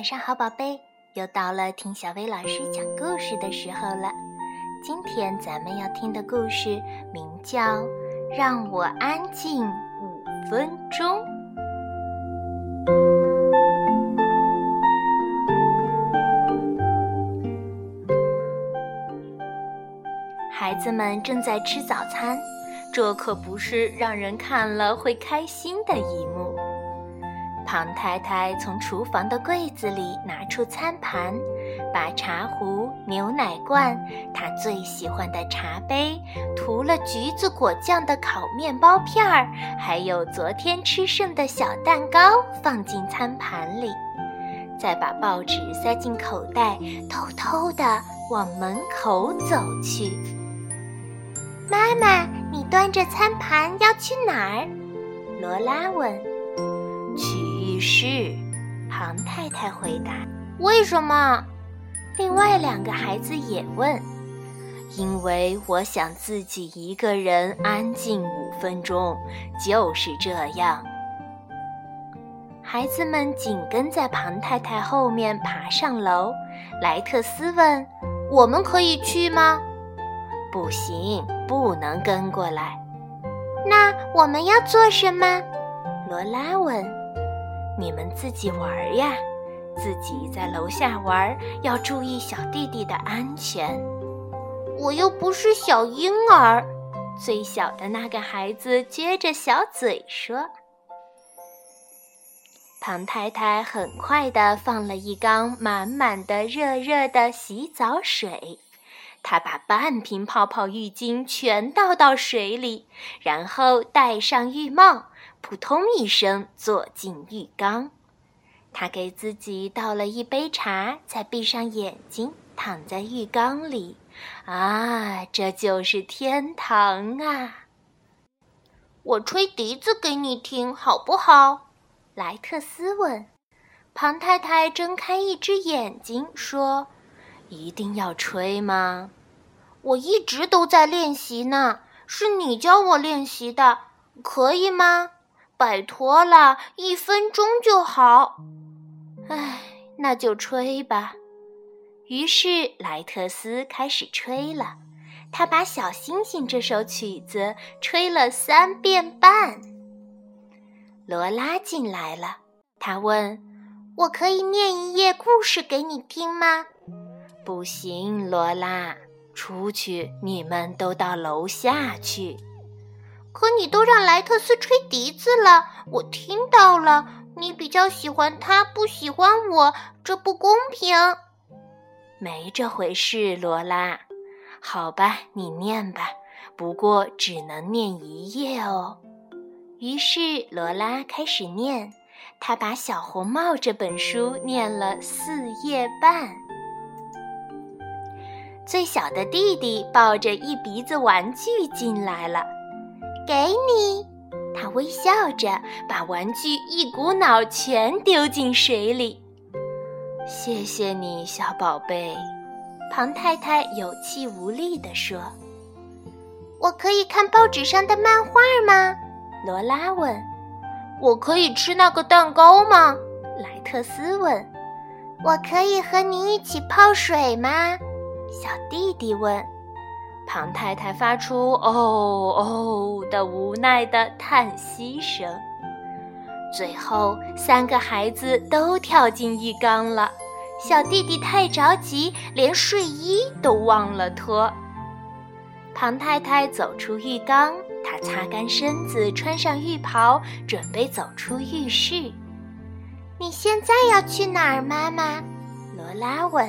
晚上好，宝贝，又到了听小薇老师讲故事的时候了。今天咱们要听的故事名叫《让我安静5分钟》。孩子们正在吃早餐，这可不是让人看了会开心的一幕。庞太太从厨房的柜子里拿出餐盘，把茶壶、牛奶罐、她最喜欢的茶杯、涂了橘子果酱的烤面包片儿，还有昨天吃剩的小蛋糕放进餐盘里，再把报纸塞进口袋，偷偷地往门口走去。妈妈，你端着餐盘要去哪儿？罗拉问。去浴室，庞太太回答。为什么？另外2个孩子也问。因为我想自己一个人安静5分钟，就是这样。孩子们紧跟在庞太太后面爬上楼。莱特斯问，我们可以去吗？不行，不能跟过来。那我们要做什么？罗拉问。你们自己玩呀，自己在楼下玩，要注意小弟弟的安全。我又不是小婴儿，最小的那个孩子撅着小嘴说。庞太太很快地放了一缸满满的热热的洗澡水，她把半瓶泡泡浴巾全倒到水里，然后戴上浴帽，扑通一声坐进浴缸。他给自己倒了一杯茶，再闭上眼睛躺在浴缸里。啊，这就是天堂啊！我吹笛子给你听好不好？莱特斯问。庞太太睁开一只眼睛说，一定要吹吗？我一直都在练习呢，是你教我练习的，可以吗？拜托了，1分钟就好。唉，那就吹吧。于是莱特斯开始吹了，他把《小星星》这首曲子吹了3遍半。罗拉进来了，他问，我可以念一页故事给你听吗？不行，罗拉，出去，你们都到楼下去。可你都让莱特斯吹笛子了，我听到了，你比较喜欢他，不喜欢我，这不公平。没这回事，罗拉。好吧，你念吧，不过只能念1页哦。于是罗拉开始念，她把《小红帽》这本书念了4页半。最小的弟弟抱着一鼻子玩具进来了。给你，他微笑着把玩具一股脑全丢进水里。谢谢你，小宝贝，庞太太有气无力地说。我可以看报纸上的漫画吗？罗拉问。我可以吃那个蛋糕吗？莱特斯问。我可以和你一起泡水吗？小弟弟问。庞太太发出哦哦的无奈的叹息声。最后3个孩子都跳进浴缸了，小弟弟太着急，连睡衣都忘了脱。庞太太走出浴缸，她擦干身子，穿上浴袍，准备走出浴室。你现在要去哪儿，妈妈？罗拉问。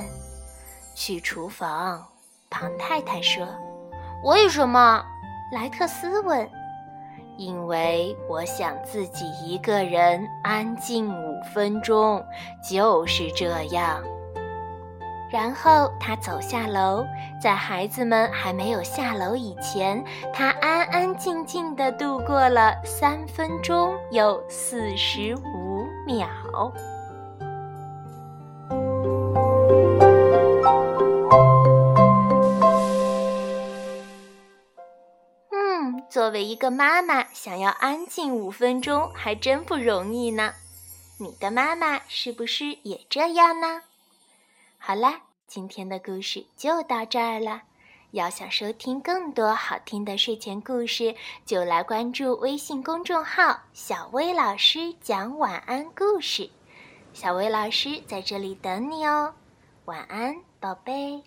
去厨房，庞太太说。为什么？莱特斯问。因为我想自己一个人安静5分钟，就是这样。然后他走下楼，在孩子们还没有下楼以前，他安安静静地度过了3分钟又45秒。作为一个妈妈，想要安静5分钟还真不容易呢。你的妈妈是不是也这样呢？好啦，今天的故事就到这儿了。要想收听更多好听的睡前故事，就来关注微信公众号小薇老师讲晚安故事。小薇老师在这里等你哦，晚安，宝贝。